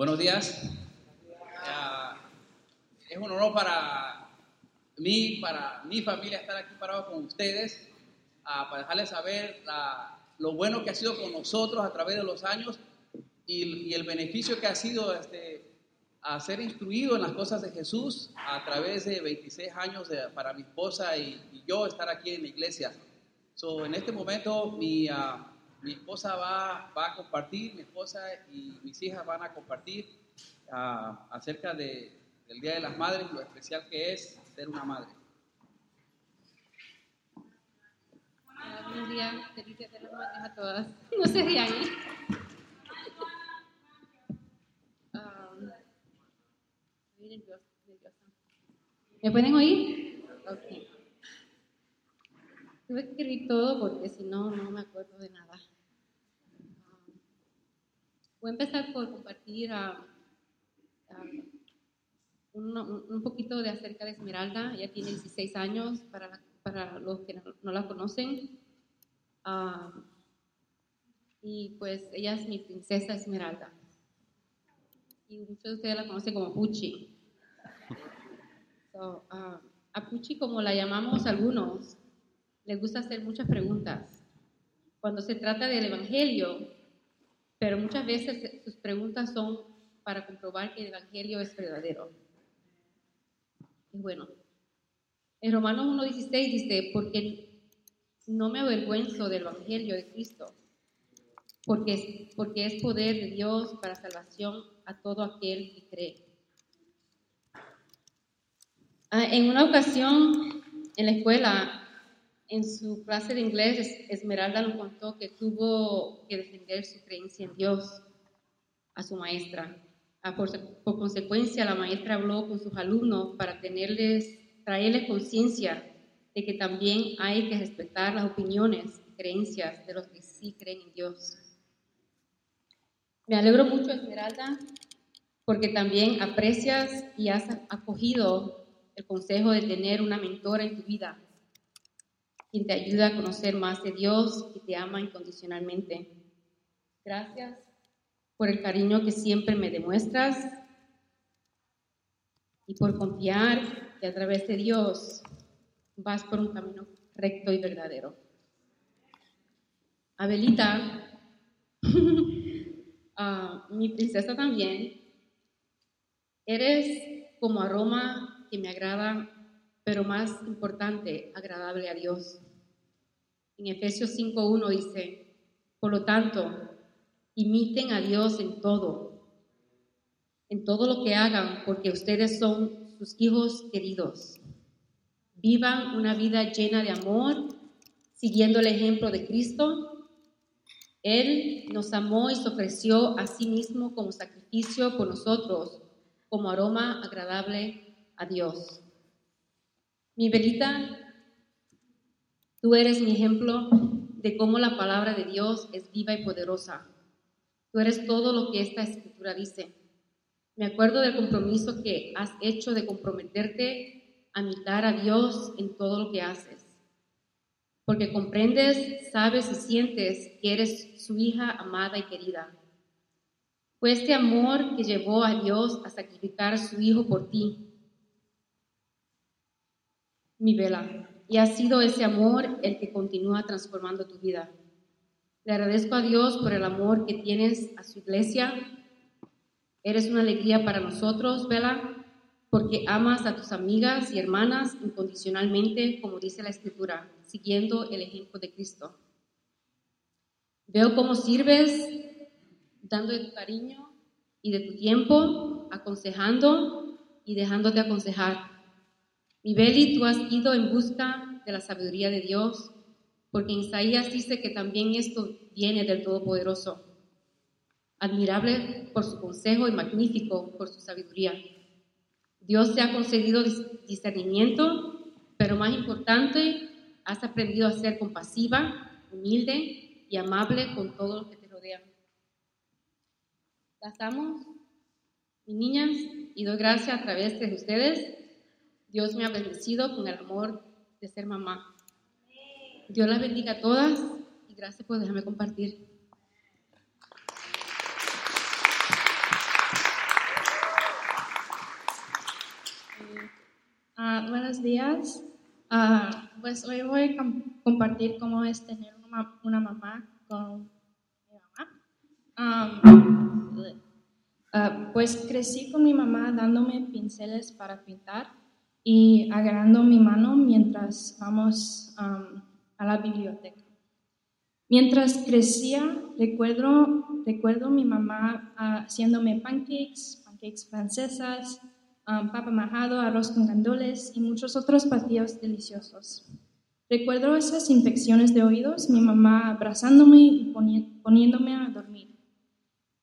Buenos días. Es un honor para mi familia, estar aquí parado con ustedes, para dejarles saber lo bueno que ha sido con nosotros a través de los años y el beneficio que ha sido ser instruido en las cosas de Jesús a través de 26 años para mi esposa y yo estar aquí en la iglesia. So, en este momento mi esposa va a compartir, mi esposa y mis hijas van a compartir acerca del Día de las Madres, lo especial que es ser una madre. Buenos días, feliz Día de las Madres a todas. No se rían. ¿Me pueden oír? Okay. Tuve que escribir todo porque si no, no me acuerdo de nada. Voy a empezar por compartir un poquito de acerca de Esmeralda. Ella tiene 16 años, para los que no la conocen. Y pues ella es mi princesa Esmeralda. Y muchos de ustedes la conocen como Puchi. So, a Puchi, como la llamamos algunos, le gusta hacer muchas preguntas cuando se trata del Evangelio, pero muchas veces sus preguntas son para comprobar que el Evangelio es verdadero. Y bueno, en Romanos 1:16 dice, porque no me avergüenzo del Evangelio de Cristo, porque es poder de Dios para salvación a todo aquel que cree. En una ocasión en la escuela, en su clase de inglés, Esmeralda nos contó que tuvo que defender su creencia en Dios a su maestra. Por consecuencia, la maestra habló con sus alumnos para traerles conciencia de que también hay que respetar las opiniones y creencias de los que sí creen en Dios. Me alegro mucho, Esmeralda, porque también aprecias y has acogido el consejo de tener una mentora en tu vida, quien te ayuda a conocer más de Dios y te ama incondicionalmente. Gracias por el cariño que siempre me demuestras y por confiar que a través de Dios vas por un camino recto y verdadero. Abelita, mi princesa también, eres como aroma que me agrada, pero más importante, agradable a Dios. En Efesios 5:1 dice, por lo tanto, imiten a Dios en todo lo que hagan, porque ustedes son sus hijos queridos. Vivan una vida llena de amor, siguiendo el ejemplo de Cristo. Él nos amó y se ofreció a sí mismo como sacrificio por nosotros, como aroma agradable a Dios. Mi Belita, tú eres mi ejemplo de cómo la palabra de Dios es viva y poderosa. Tú eres todo lo que esta escritura dice. Me acuerdo del compromiso que has hecho de comprometerte a imitar a Dios en todo lo que haces, porque comprendes, sabes y sientes que eres su hija amada y querida. Fue este amor que llevó a Dios a sacrificar a su Hijo por ti, mi Vela, y ha sido ese amor el que continúa transformando tu vida. Le agradezco a Dios por el amor que tienes a su iglesia. Eres una alegría para nosotros, Vela, porque amas a tus amigas y hermanas incondicionalmente, como dice la Escritura, siguiendo el ejemplo de Cristo. Veo cómo sirves, dando de tu cariño y de tu tiempo, aconsejando y dejándote aconsejar. Mi Beli, tú has ido en busca de la sabiduría de Dios, porque Isaías dice que también esto viene del Todopoderoso. Admirable por su consejo y magnífico por su sabiduría. Dios te ha concedido discernimiento, pero más importante, has aprendido a ser compasiva, humilde y amable con todos los que te rodean. Las amo, mis niñas, y doy gracias a través de ustedes. Dios me ha bendecido con el amor de ser mamá. Dios las bendiga a todas y gracias por dejarme compartir. buenos días. Pues hoy voy a compartir cómo es tener una mamá con mi mamá. Pues crecí con mi mamá dándome pinceles para pintar y agarrando mi mano mientras vamos a la biblioteca. Mientras crecía, recuerdo mi mamá haciéndome pancakes francesas, papa majado, arroz con gandules y muchos otros platillos deliciosos. Recuerdo esas infecciones de oídos, mi mamá abrazándome y poniéndome a dormir.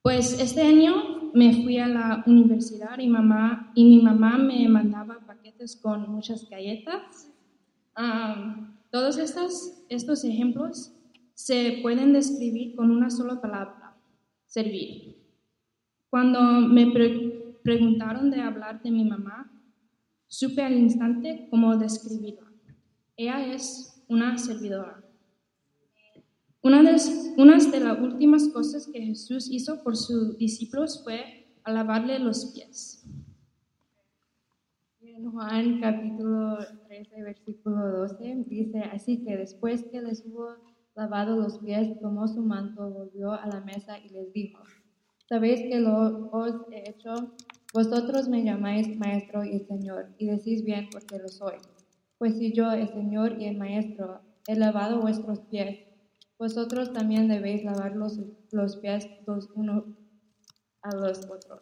Pues este año me fui a la universidad y mi mamá me mandaba paquetes con muchas galletas. Todos estos ejemplos se pueden describir con una sola palabra: servir. Cuando me preguntaron de hablar de mi mamá, supe al instante cómo describirla. Ella es una servidora. Una de las últimas cosas que Jesús hizo por sus discípulos fue lavarle los pies. En Juan capítulo 13, versículo 12, dice: así que después que les hubo lavado los pies, tomó su manto, volvió a la mesa y les dijo: sabéis que lo os he hecho. Vosotros me llamáis Maestro y Señor, y decís bien porque lo soy. Pues si yo, el Señor y el Maestro, he lavado vuestros pies, vosotros también debéis lavar los pies los unos a los otros.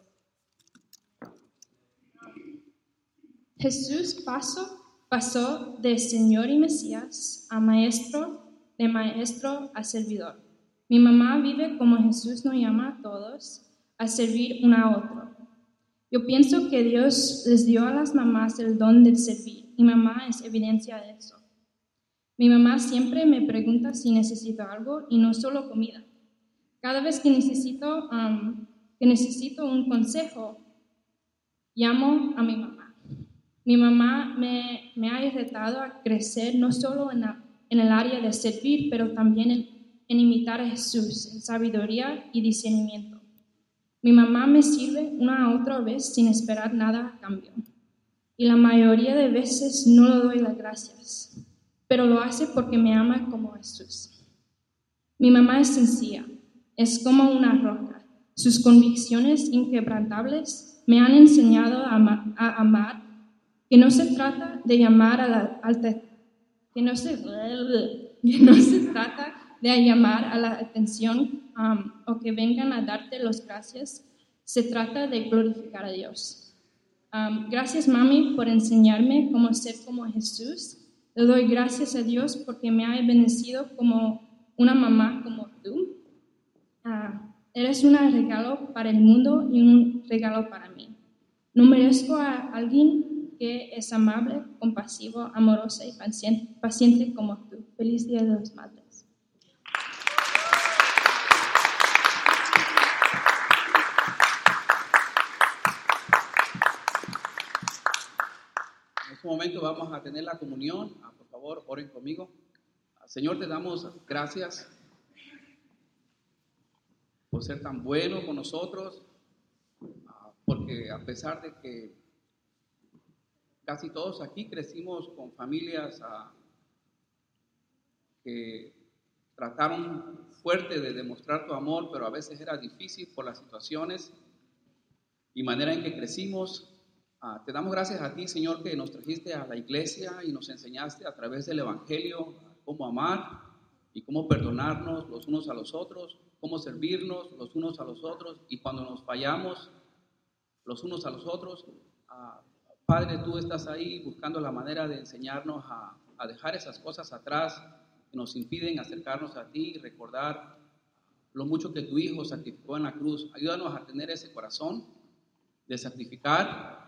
Jesús pasó de Señor y Mesías a Maestro, de Maestro a Servidor. Mi mamá vive como Jesús nos llama a todos, a servir uno a otro. Yo pienso que Dios les dio a las mamás el don de servir, y mamá es evidencia de eso. Mi mamá siempre me pregunta si necesito algo, y no solo comida. Cada vez que necesito un consejo, llamo a mi mamá. Mi mamá me ha retado a crecer no solo en el área de servir, pero también en imitar a Jesús en sabiduría y discernimiento. Mi mamá me sirve una u otra vez sin esperar nada a cambio. Y la mayoría de veces no le doy las gracias, pero lo hace porque me ama como Jesús. Mi mamá es sencilla, es como una roca. Sus convicciones inquebrantables me han enseñado a amar, que no se trata de llamar a la atención o que vengan a darte las gracias. Se trata de glorificar a Dios. Gracias, mami, por enseñarme cómo ser como Jesús. Le doy gracias a Dios porque me ha bendecido como una mamá como tú. Eres un regalo para el mundo y un regalo para mí. No merezco a alguien que es amable, compasivo, amorosa y paciente como tú. Feliz Día de las Madres. Momento vamos a tener la comunión. Por favor, oren conmigo. Señor, te damos gracias por ser tan bueno con nosotros, porque a pesar de que casi todos aquí crecimos con familias que trataron fuerte de demostrar tu amor, pero a veces era difícil por las situaciones y manera en que crecimos. Te damos gracias a ti, Señor, que nos trajiste a la iglesia y nos enseñaste a través del Evangelio cómo amar y cómo perdonarnos los unos a los otros, cómo servirnos los unos a los otros, y cuando nos fallamos los unos a los otros, Padre, tú estás ahí buscando la manera de enseñarnos a dejar esas cosas atrás que nos impiden acercarnos a ti y recordar lo mucho que tu Hijo sacrificó en la cruz. Ayúdanos a tener ese corazón de sacrificar,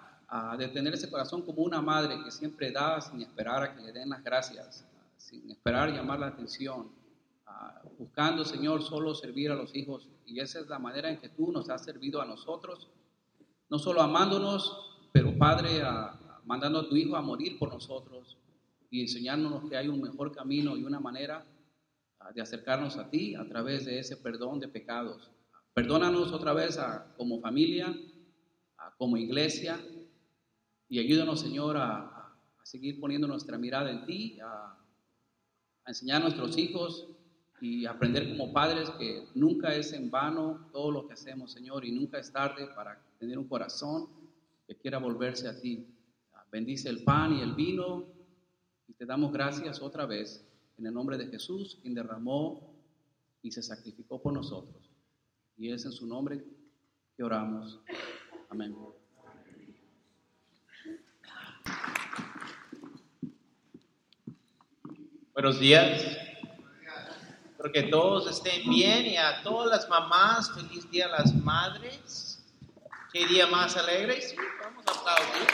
de tener ese corazón como una madre que siempre da sin esperar a que le den las gracias, sin esperar llamar la atención, buscando, Señor, solo servir a los hijos. Y esa es la manera en que tú nos has servido a nosotros, no solo amándonos, pero, Padre, mandando a tu Hijo a morir por nosotros y enseñándonos que hay un mejor camino y una manera de acercarnos a ti a través de ese perdón de pecados. Perdónanos otra vez como familia, como iglesia, y ayúdanos, Señor, a seguir poniendo nuestra mirada en ti, a enseñar a nuestros hijos y aprender como padres que nunca es en vano todo lo que hacemos, Señor, y nunca es tarde para tener un corazón que quiera volverse a ti. Bendice el pan y el vino y te damos gracias otra vez en el nombre de Jesús, quien derramó y se sacrificó por nosotros. Y es en su nombre que oramos. Amén. Buenos días. Espero que todos estén bien y a todas las mamás, feliz día a las madres. Qué día más alegre. Sí, vamos a aplaudir.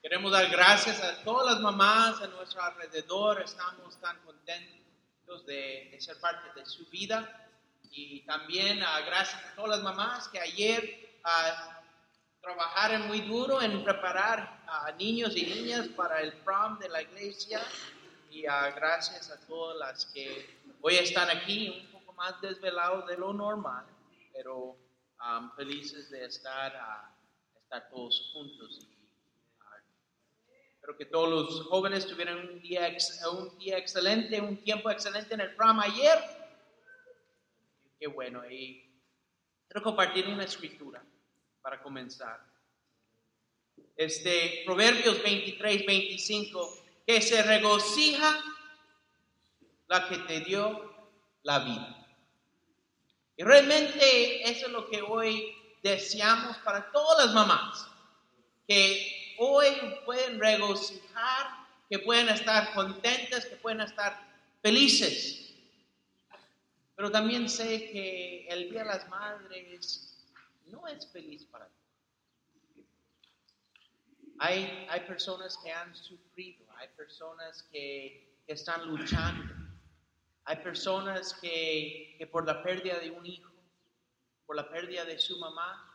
Queremos dar gracias a todas las mamás a nuestro alrededor. Estamos tan contentos de ser parte de su vida. Y también gracias a todas las mamás que ayer trabajaron muy duro en preparar a niños y niñas para el prom de la iglesia. Y gracias a todas las que hoy están aquí un poco más desvelados de lo normal, pero felices de estar todos juntos. Espero que todos los jóvenes tuvieron un día excelente, un tiempo excelente en el prom ayer. Qué bueno. Y quiero compartir una escritura para comenzar. Proverbios 23:25, que se regocija la que te dio la vida. Y realmente eso es lo que hoy deseamos para todas las mamás, que hoy pueden regocijar, que pueden estar contentas, que pueden estar felices. Pero también sé que el Día de las Madres no es feliz para todos. Hay personas que han sufrido, hay personas que están luchando, hay personas que por la pérdida de un hijo, por la pérdida de su mamá,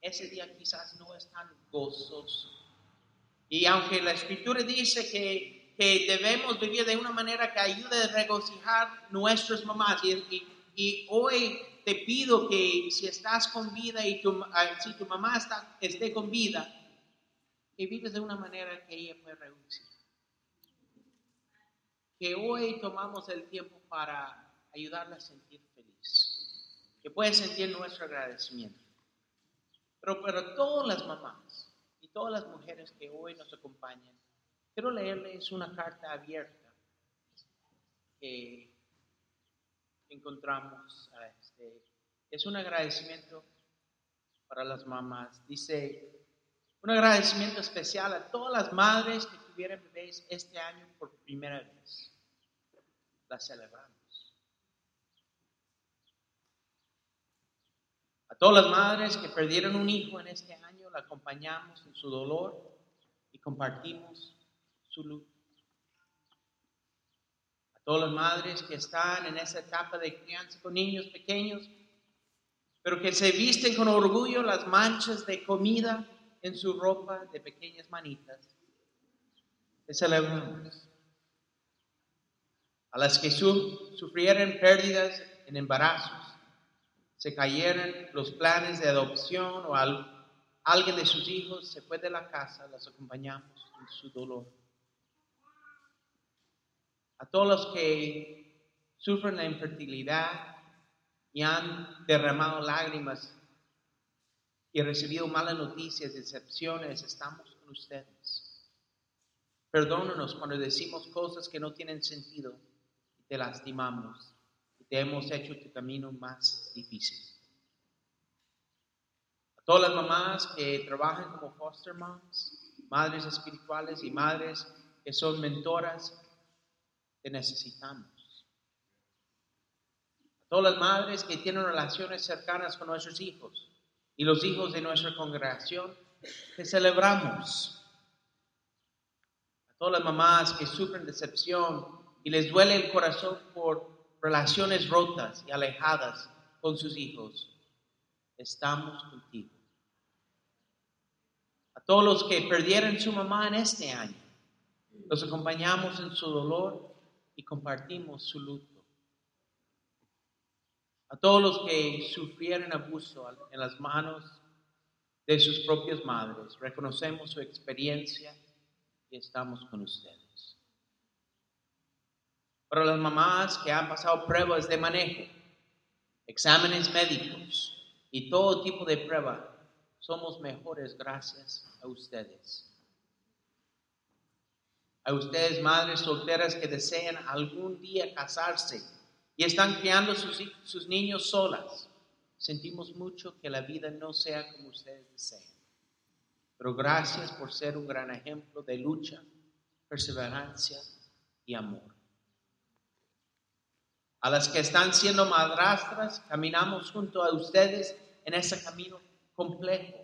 ese día quizás no es tan gozoso. Y aunque la Escritura dice que debemos vivir de una manera que ayude a regocijar nuestras mamás, y hoy te pido que si estás con vida y si tu mamá esté con vida, que vives de una manera que ella pueda regocijar. Que hoy tomamos el tiempo para ayudarla a sentir feliz, que pueden sentir nuestro agradecimiento. Pero todas las mamás y todas las mujeres que hoy nos acompañan, quiero leerles una carta abierta que encontramos. Es un agradecimiento para las mamás. Dice, un agradecimiento especial a todas las madres que tuvieron bebés este año por primera vez. La celebramos. A todas las madres que perdieron un hijo en este año, la acompañamos en su dolor y compartimos su luto. A todas las madres que están en esa etapa de crianza con niños pequeños, pero que se visten con orgullo las manchas de comida en su ropa de pequeñas manitas, les celebramos. A las que sufrieron pérdidas en embarazos, se cayeron los planes de adopción o alguien de sus hijos se fue de la casa, los acompañamos en su dolor. A todos los que sufren la infertilidad y han derramado lágrimas y recibido malas noticias, decepciones, estamos con ustedes. Perdónanos cuando decimos cosas que no tienen sentido y te lastimamos. Te hemos hecho tu camino más difícil. A todas las mamás que trabajan como foster moms, madres espirituales y madres que son mentoras, te necesitamos. A todas las madres que tienen relaciones cercanas con nuestros hijos y los hijos de nuestra congregación, te celebramos. A todas las mamás que sufren decepción y les duele el corazón por relaciones rotas y alejadas con sus hijos, estamos contigo. A todos los que perdieron su mamá en este año, los acompañamos en su dolor y compartimos su luto. A a todos los que sufrieron abuso en las manos de sus propias madres. Reconocemos su experiencia y estamos con ustedes. Para las mamás que han pasado pruebas de manejo, exámenes médicos y todo tipo de prueba, somos mejores gracias a ustedes. A ustedes, madres solteras que desean algún día casarse y están criando sus niños solas, sentimos mucho que la vida no sea como ustedes desean. Pero gracias por ser un gran ejemplo de lucha, perseverancia y amor. A las que están siendo madrastras, caminamos junto a ustedes en ese camino complejo.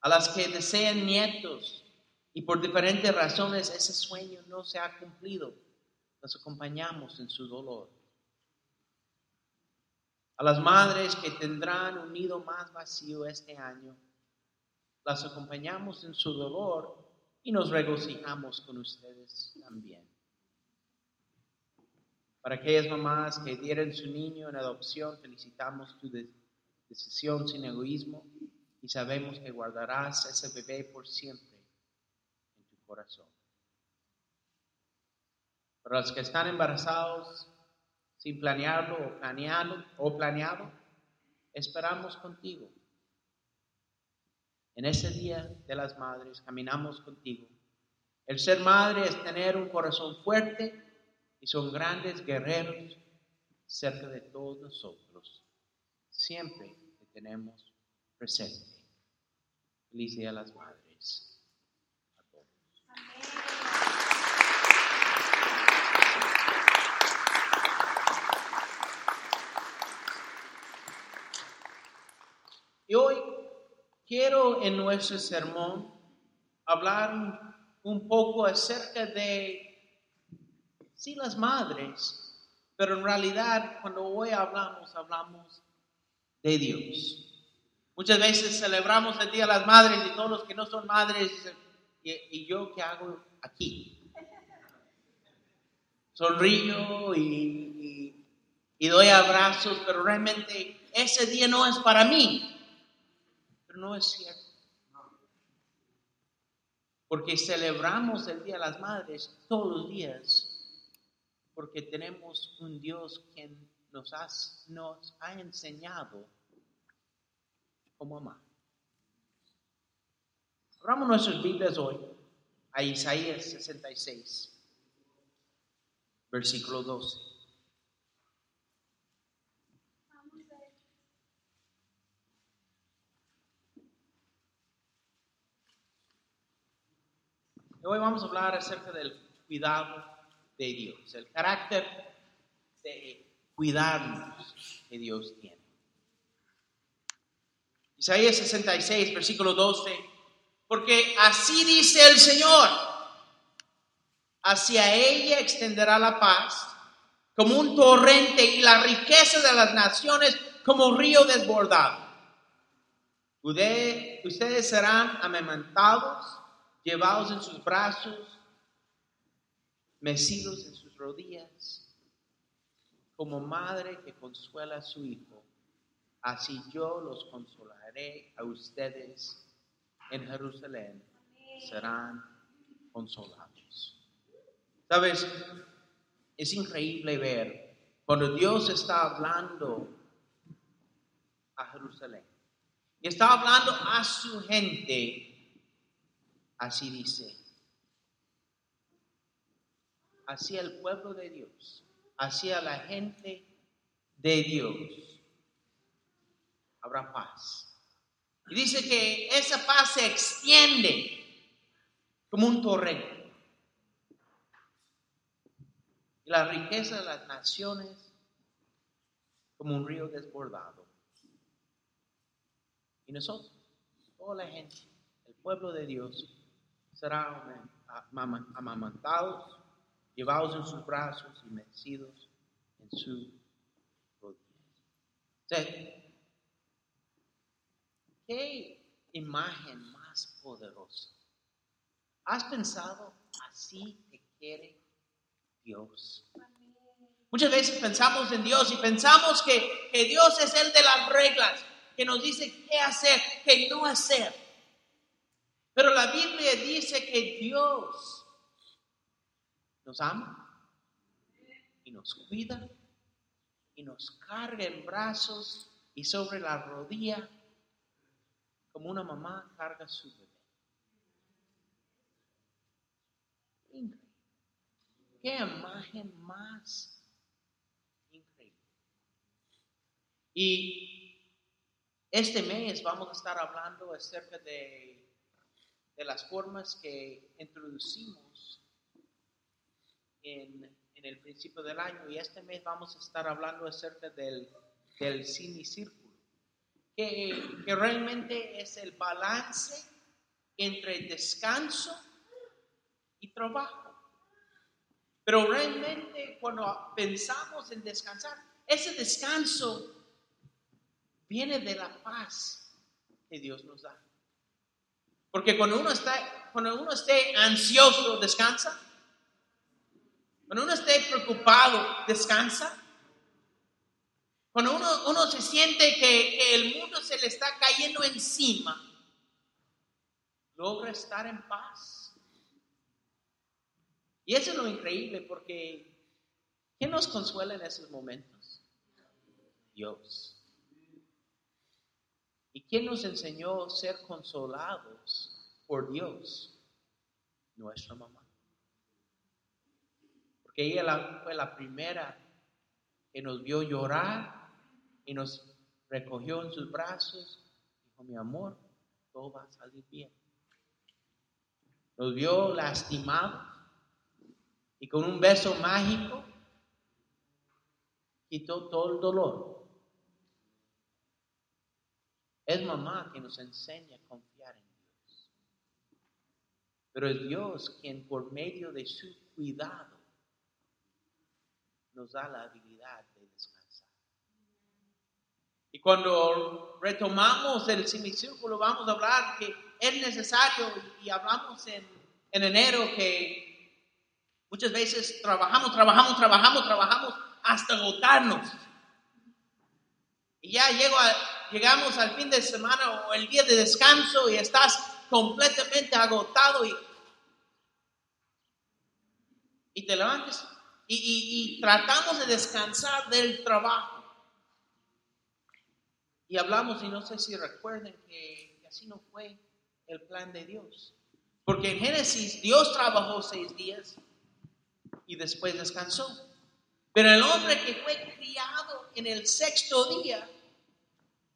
A las que desean nietos, y por diferentes razones ese sueño no se ha cumplido, nos acompañamos en su dolor. A las madres que tendrán un nido más vacío este año, las acompañamos en su dolor y nos regocijamos con ustedes también. Para aquellas mamás que dieron su niño en adopción, felicitamos tu decisión sin egoísmo y sabemos que guardarás a ese bebé por siempre corazón. Para los que están embarazados sin planearlo o planeado, esperamos contigo. En ese día de las madres caminamos contigo. El ser madre es tener un corazón fuerte y son grandes guerreros cerca de todos nosotros. Siempre te tenemos presente. Feliz día a las madres. Y hoy quiero en nuestro sermón hablar un poco acerca de, sí, las madres, pero en realidad cuando hoy hablamos de Dios. Muchas veces celebramos el Día de las Madres y todos los que no son madres dicen, ¿y yo qué hago aquí? Sonrío y doy abrazos, pero realmente ese día no es para mí. Pero no es cierto. Porque celebramos el Día de las Madres todos los días, porque tenemos un Dios quien nos ha enseñado cómo amar. Abramos nuestras Biblias hoy a Isaías 66, versículo 12. Hoy vamos a hablar acerca del cuidado de Dios, el carácter de cuidarnos que Dios tiene. Isaías 66, versículo 12. Porque así dice el Señor, hacia ella extenderá la paz como un torrente y la riqueza de las naciones como un río desbordado. Ustedes serán amamentados, llevados en sus brazos, mecidos en sus rodillas, como madre que consuela a su hijo. Así yo los consolaré a ustedes. En Jerusalén serán consolados. ¿Sabes? Es increíble ver cuando Dios está hablando a Jerusalén y está hablando a su gente. Así dice. Hacia el pueblo de Dios, hacia la gente de Dios, habrá paz. Y dice que esa paz se extiende como un torrente. Y la riqueza de las naciones como un río desbordado. Y nosotros, toda la gente, el pueblo de Dios, serán amamantados, llevados en sus brazos y mecidos en sus rodillas. ¿Sí? ¿Qué imagen más poderosa? ¿Has pensado así te quiere Dios? Muchas veces pensamos en Dios y pensamos que Dios es el de las reglas, que nos dice qué hacer, qué no hacer. Pero la Biblia dice que Dios nos ama y nos cuida y nos carga en brazos y sobre la rodilla como una mamá carga a su bebé. Increíble. Qué imagen más increíble. Y este mes vamos a estar hablando acerca de las formas que introducimos en el principio del año, y este mes vamos a estar hablando acerca del semicírculo, que realmente es el balance entre descanso y trabajo. Pero realmente cuando pensamos en descansar, ese descanso viene de la paz que Dios nos da. Porque cuando uno esté ansioso, descansa. Cuando uno esté preocupado, descansa. Cuando uno se siente que el mundo se le está cayendo encima, logra estar en paz. Y eso es lo increíble, porque ¿quién nos consuela en esos momentos? Dios. ¿Y quién nos enseñó a ser consolados por Dios? Nuestra mamá. Porque ella fue la primera que nos vio llorar y nos recogió en sus brazos. Dijo, mi amor, todo va a salir bien. Nos vio lastimados y con un beso mágico quitó todo el dolor. Es mamá que nos enseña a confiar en Dios. Pero es Dios quien por medio de su cuidado nos da la habilidad de descansar. Y cuando retomamos el semicírculo vamos a hablar que es necesario, y hablamos en enero que muchas veces trabajamos hasta agotarnos. Y ya llegamos al fin de semana o el día de descanso y estás completamente agotado y te levantas y tratamos de descansar del trabajo. Y hablamos, y no sé si recuerden que así no fue el plan de Dios. Porque en Génesis Dios trabajó 6 días y después descansó. Pero el hombre que fue criado en el 6º día,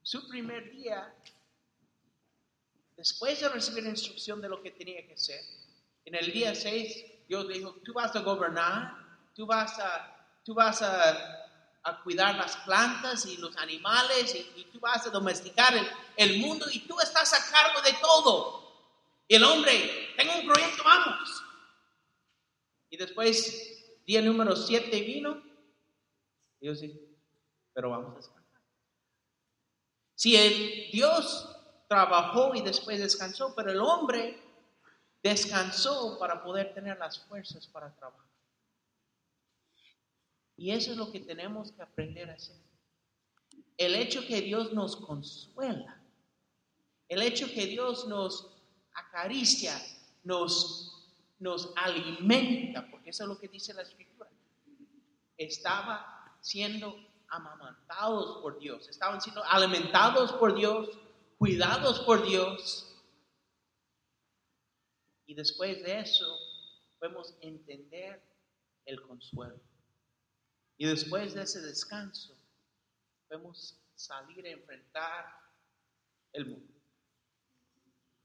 su primer día, después de recibir instrucción de lo que tenía que hacer, en el día 6, Dios le dijo, tú vas a gobernar, tú vas a cuidar las plantas y los animales, y tú vas a domesticar el mundo, y tú estás a cargo de todo. Y el hombre, tengo un proyecto, vamos. Y después, día número 7 vino, y Dios dijo, pero vamos a hacer. Si Dios trabajó y después descansó, pero el hombre descansó para poder tener las fuerzas para trabajar. Y eso es lo que tenemos que aprender a hacer. El hecho que Dios nos consuela, el hecho que Dios nos acaricia, nos alimenta, porque eso es lo que dice la Escritura. Estaba siendo amamantados por Dios, estaban siendo alimentados por Dios, cuidados por Dios. Y después de eso podemos entender el consuelo. Y después de ese descanso podemos salir a enfrentar el mundo.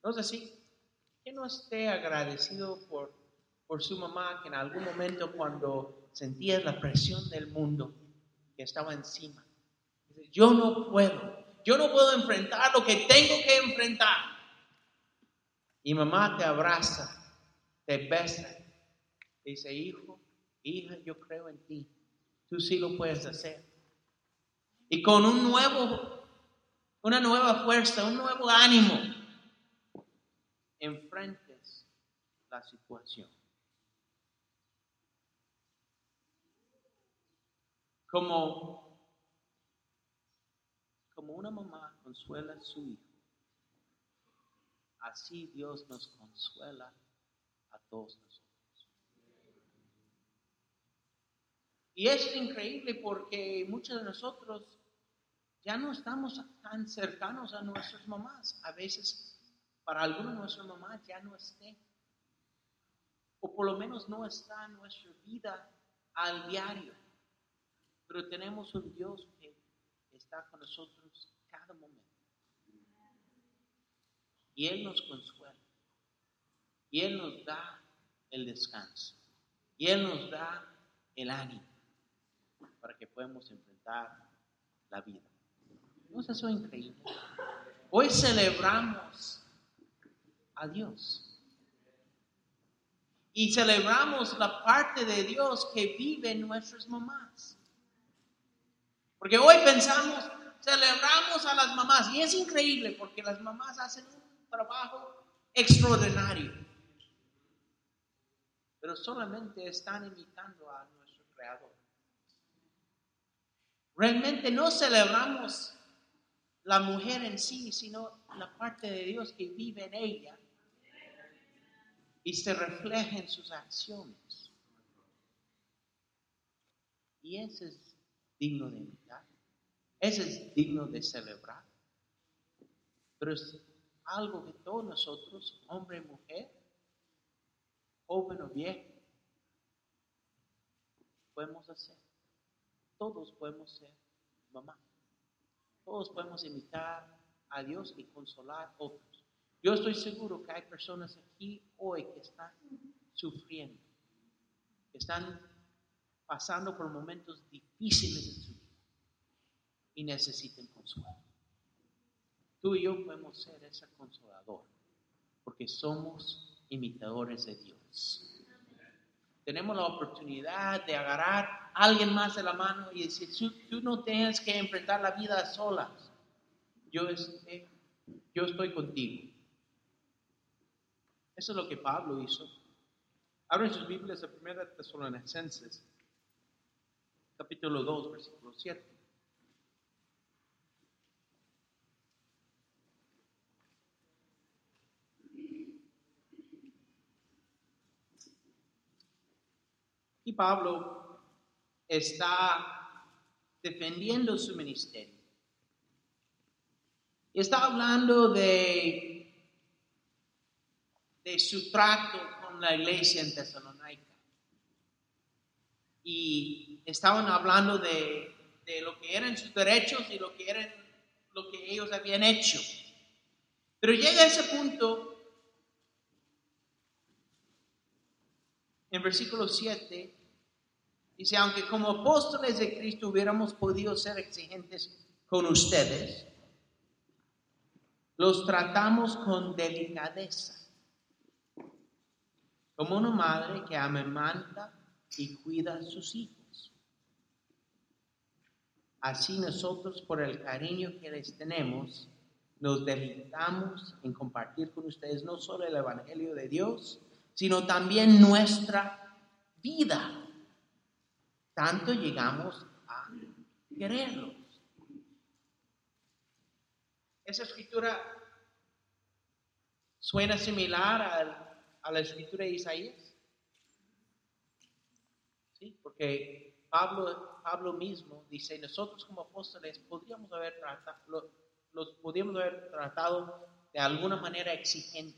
¿No es así? Que no esté agradecido por su mamá, que en algún momento cuando sentías la presión del mundo que estaba encima, yo no puedo enfrentar lo que tengo que enfrentar, y mamá te abraza, te besa, te dice, hijo, hija, yo creo en ti, tú sí lo puedes hacer, y con una nueva fuerza, un nuevo ánimo enfrentes la situación. Como una mamá consuela a su hijo, así Dios nos consuela a todos nosotros. Y es increíble porque muchos de nosotros ya no estamos tan cercanos a nuestras mamás. A veces, para algunos de nuestras mamás ya no estén. O por lo menos no está en nuestra vida al diario. Pero tenemos un Dios que está con nosotros cada momento. Y Él nos consuela. Y Él nos da el descanso. Y Él nos da el ánimo para que podamos enfrentar la vida. ¿No es eso increíble? Hoy celebramos a Dios. Y celebramos la parte de Dios que vive en nuestras mamás. Porque hoy pensamos, celebramos a las mamás. Y es increíble porque las mamás hacen un trabajo extraordinario. Pero solamente están imitando a nuestro Creador. Realmente no celebramos la mujer en sí, sino la parte de Dios que vive en ella y se refleja en sus acciones. Y eso es digno de imitar, eso es digno de celebrar. Pero es algo que todos nosotros, hombre y mujer, joven o viejo, podemos hacer. Todos podemos ser mamá. Todos podemos imitar a Dios y consolar a otros. Yo estoy seguro que hay personas aquí hoy que están sufriendo, que están pasando por momentos difíciles en su vida y necesitan consuelo. Tú y yo podemos ser ese consolador porque somos imitadores de Dios. Tenemos la oportunidad de agarrar alguien más de la mano y decir, tú no tienes que enfrentar la vida sola. Yo estoy contigo. Eso es lo que Pablo hizo. Abren sus Biblias a 1 Tesalonicenses, capítulo 2, versículo 7. Y Pablo está defendiendo su ministerio. Está hablando de su trato con la iglesia en Tesalónica. Y estaban hablando de lo que eran sus derechos y lo que ellos habían hecho. Pero llega ese punto, en versículo 7, dice, aunque como apóstoles de Cristo hubiéramos podido ser exigentes con ustedes, los tratamos con delicadeza, como una madre que amamanta y cuida a sus hijos. Así nosotros, por el cariño que les tenemos, nos deleitamos en compartir con ustedes no solo el Evangelio de Dios, sino también nuestra vida. Tanto llegamos a quererlos. Esa escritura suena similar a la escritura de Isaías. ¿Sí? Porque Pablo mismo dice, nosotros como apóstoles podríamos haber tratado de alguna manera exigente.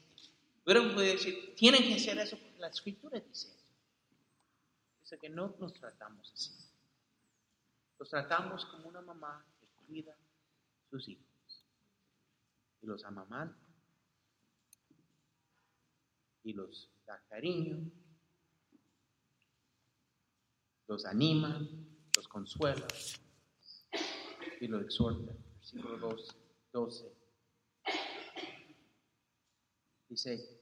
Pero puede decir, tienen que hacer eso porque la escritura dice eso. Que no nos tratamos así. Los tratamos como una mamá que cuida a sus hijos y los amamanta y los da cariño, los anima, los consuela y los exhorta. Versículo 12 dice,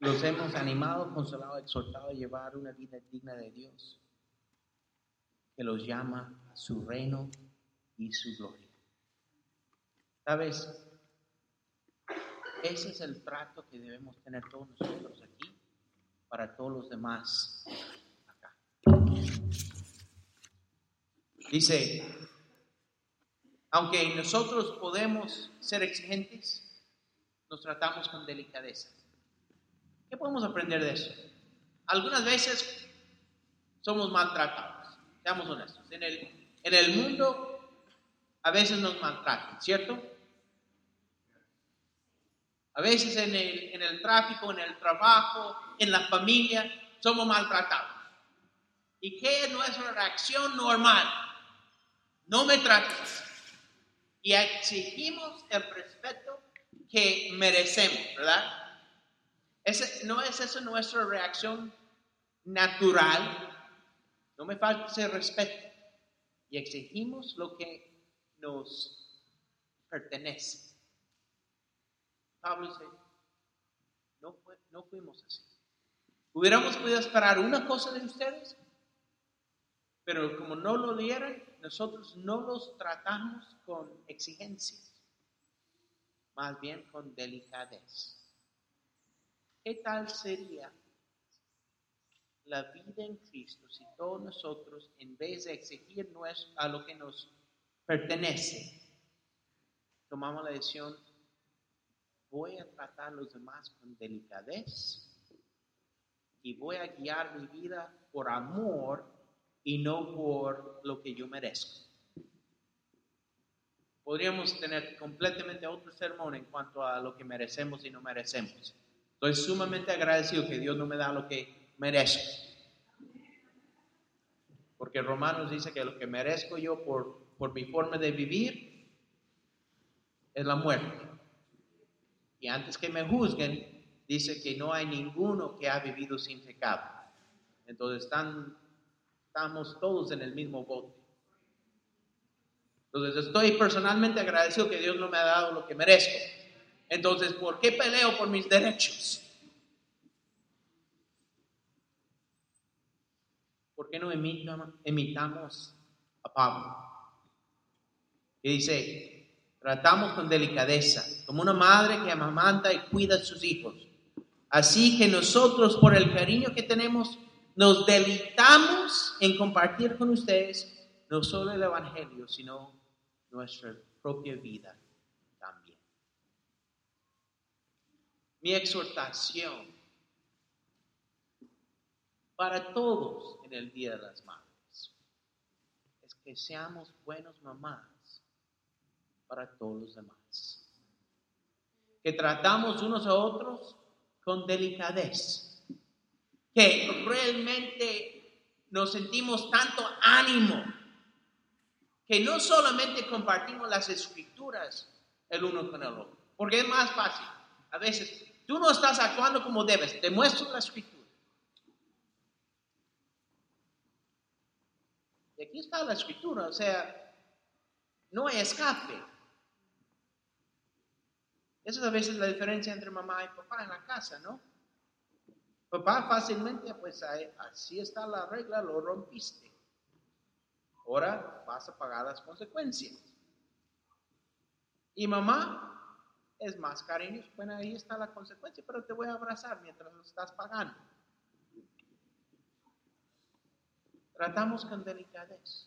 los hemos animado, consolado, exhortado a llevar una vida digna de Dios, que los llama a su reino y su gloria. ¿Sabes? Ese es el trato que debemos tener todos nosotros aquí para todos los demás acá. Dice, aunque nosotros podemos ser exigentes, nos tratamos con delicadeza. ¿Qué podemos aprender de eso? Algunas veces somos maltratados, seamos honestos. En el mundo a veces nos maltratan, ¿cierto? A veces en el tráfico, en el trabajo, en la familia, somos maltratados. ¿Y qué es nuestra reacción normal? No me trates. Y exigimos el respeto que merecemos, ¿verdad? ¿No es esa nuestra reacción natural? No me falta ese respeto. Y exigimos lo que nos pertenece. Pablo dice, no fuimos así. Hubiéramos podido esperar una cosa de ustedes, pero como no lo dieron, nosotros no los tratamos con exigencia, más bien con delicadeza. ¿Qué tal sería la vida en Cristo si todos nosotros, en vez de exigir a lo que nos pertenece, tomamos la decisión, voy a tratar a los demás con delicadeza y voy a guiar mi vida por amor y no por lo que yo merezco? Podríamos tener completamente otro sermón en cuanto a lo que merecemos y no merecemos. Estoy sumamente agradecido que Dios no me da lo que merezco, porque Romanos dice que lo que merezco yo por mi forma de vivir es la muerte. Y antes que me juzguen, dice que no hay ninguno que ha vivido sin pecado. Entonces estamos todos en el mismo bote. Entonces estoy personalmente agradecido que Dios no me ha dado lo que merezco. Entonces, ¿por qué peleo por mis derechos? ¿Por qué no imitamos a Pablo? Que dice, tratamos con delicadeza, como una madre que amamanta y cuida a sus hijos. Así que nosotros, por el cariño que tenemos, nos deleitamos en compartir con ustedes no solo el Evangelio, sino nuestra propia vida también. Mi exhortación para todos en el Día de las Madres es que seamos buenos mamás para todos los demás, que tratamos unos a otros con delicadeza, que realmente nos sentimos tanto ánimo, que no solamente compartimos las escrituras el uno con el otro, porque es más fácil. A veces tú no estás actuando como debes, te muestro la escritura. Y aquí está la escritura, o sea, no hay escape. Esa es a veces la diferencia entre mamá y papá en la casa, ¿no? Papá fácilmente, pues así está la regla, lo rompiste. Ahora vas a pagar las consecuencias. Y mamá es más cariñosa, bueno, ahí está la consecuencia, pero te voy a abrazar mientras lo estás pagando. Tratamos con delicadeza.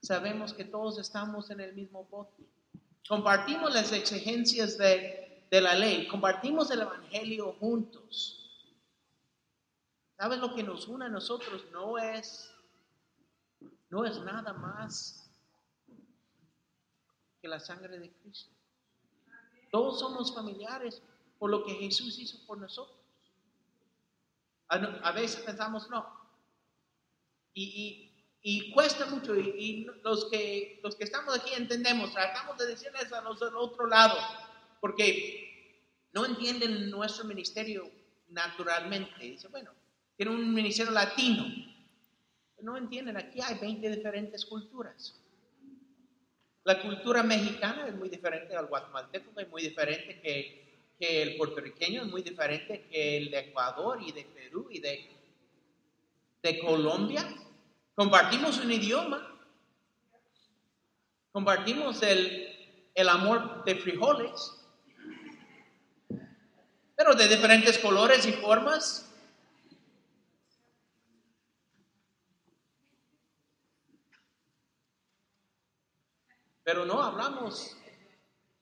Sabemos que todos estamos en el mismo bote. Compartimos las exigencias de la ley. Compartimos el Evangelio juntos. ¿Sabes lo que nos une a nosotros? No es nada más que la sangre de Cristo. Todos somos familiares por lo que Jesús hizo por nosotros. A veces pensamos, no. Y cuesta mucho, y los que estamos aquí entendemos, tratamos de decirles a los del otro lado, porque no entienden nuestro ministerio naturalmente. Dicen, bueno, tienen un ministerio latino, no entienden, aquí hay 20 diferentes culturas. La cultura mexicana es muy diferente al guatemalteco, es muy diferente que el puertorriqueño, es muy diferente que el de Ecuador y de Perú y de Colombia. Compartimos un idioma, compartimos el amor de frijoles, pero de diferentes colores y formas. pero no hablamos,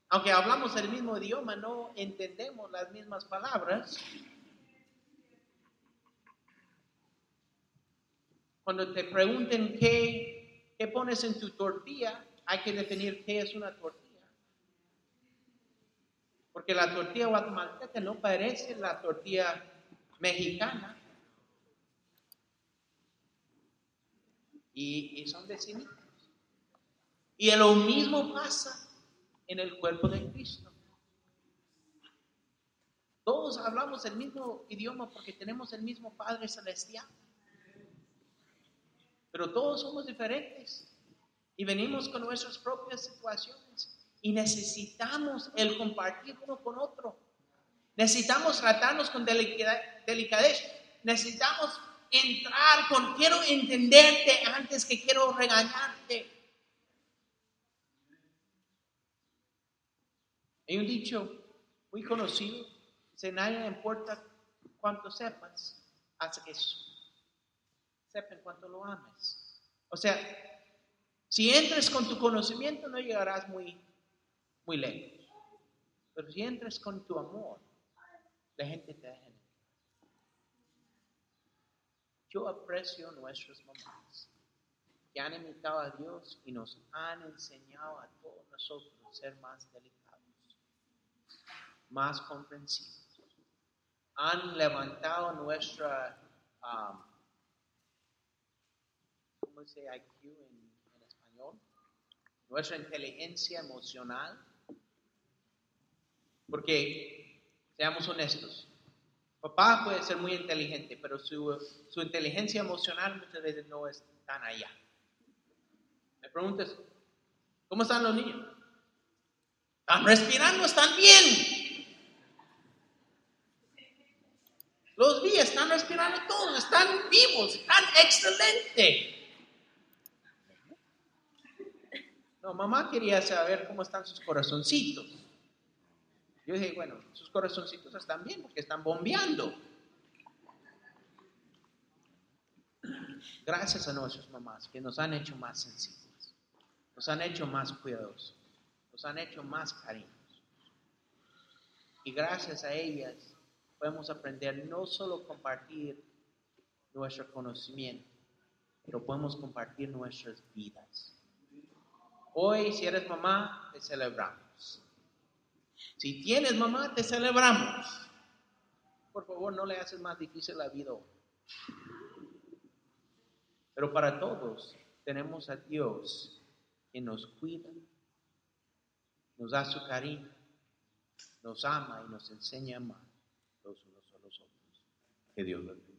aunque hablamos el mismo idioma, no entendemos las mismas palabras. Cuando te pregunten qué pones en tu tortilla, hay que definir qué es una tortilla. Porque la tortilla guatemalteca no parece la tortilla mexicana. Y son vecinitos. Y lo mismo pasa en el cuerpo de Cristo. Todos hablamos el mismo idioma porque tenemos el mismo Padre Celestial. Pero todos somos diferentes y venimos con nuestras propias situaciones y necesitamos el compartir uno con otro. Necesitamos tratarnos con delicadeza. Necesitamos entrar con quiero entenderte antes que quiero regañarte. Hay un dicho muy conocido, dice, nadie importa cuánto sepas hasta que sepan cuánto lo ames. O sea, si entres con tu conocimiento no llegarás muy lejos, pero si entres con tu amor, la gente te deja. Yo aprecio nuestras mamás que han imitado a Dios y nos han enseñado a todos nosotros a ser más delicados, más comprensivos. Han levantado nuestra, ¿cómo se dice IQ en español? Nuestra inteligencia emocional. Porque, seamos honestos, papá puede ser muy inteligente, pero su inteligencia emocional muchas veces no es tan allá. Me preguntas, ¿cómo están los niños? ¿Están respirando? ¿Están bien? Los vi, están respirando todos, están vivos, están excelente. No, mamá quería saber cómo están sus corazoncitos. Yo dije, bueno, sus corazoncitos están bien porque están bombeando. Gracias a nuestras mamás que nos han hecho más sensibles, nos han hecho más cuidadosos, nos han hecho más cariñosos. Y gracias a ellas podemos aprender no solo compartir nuestro conocimiento, pero podemos compartir nuestras vidas. Hoy, si eres mamá, te celebramos. Si tienes mamá, te celebramos. Por favor, no le haces más difícil la vida. Pero para todos, tenemos a Dios que nos cuida, nos da su cariño, nos ama y nos enseña a amar los unos a los otros. Que Dios los bendiga.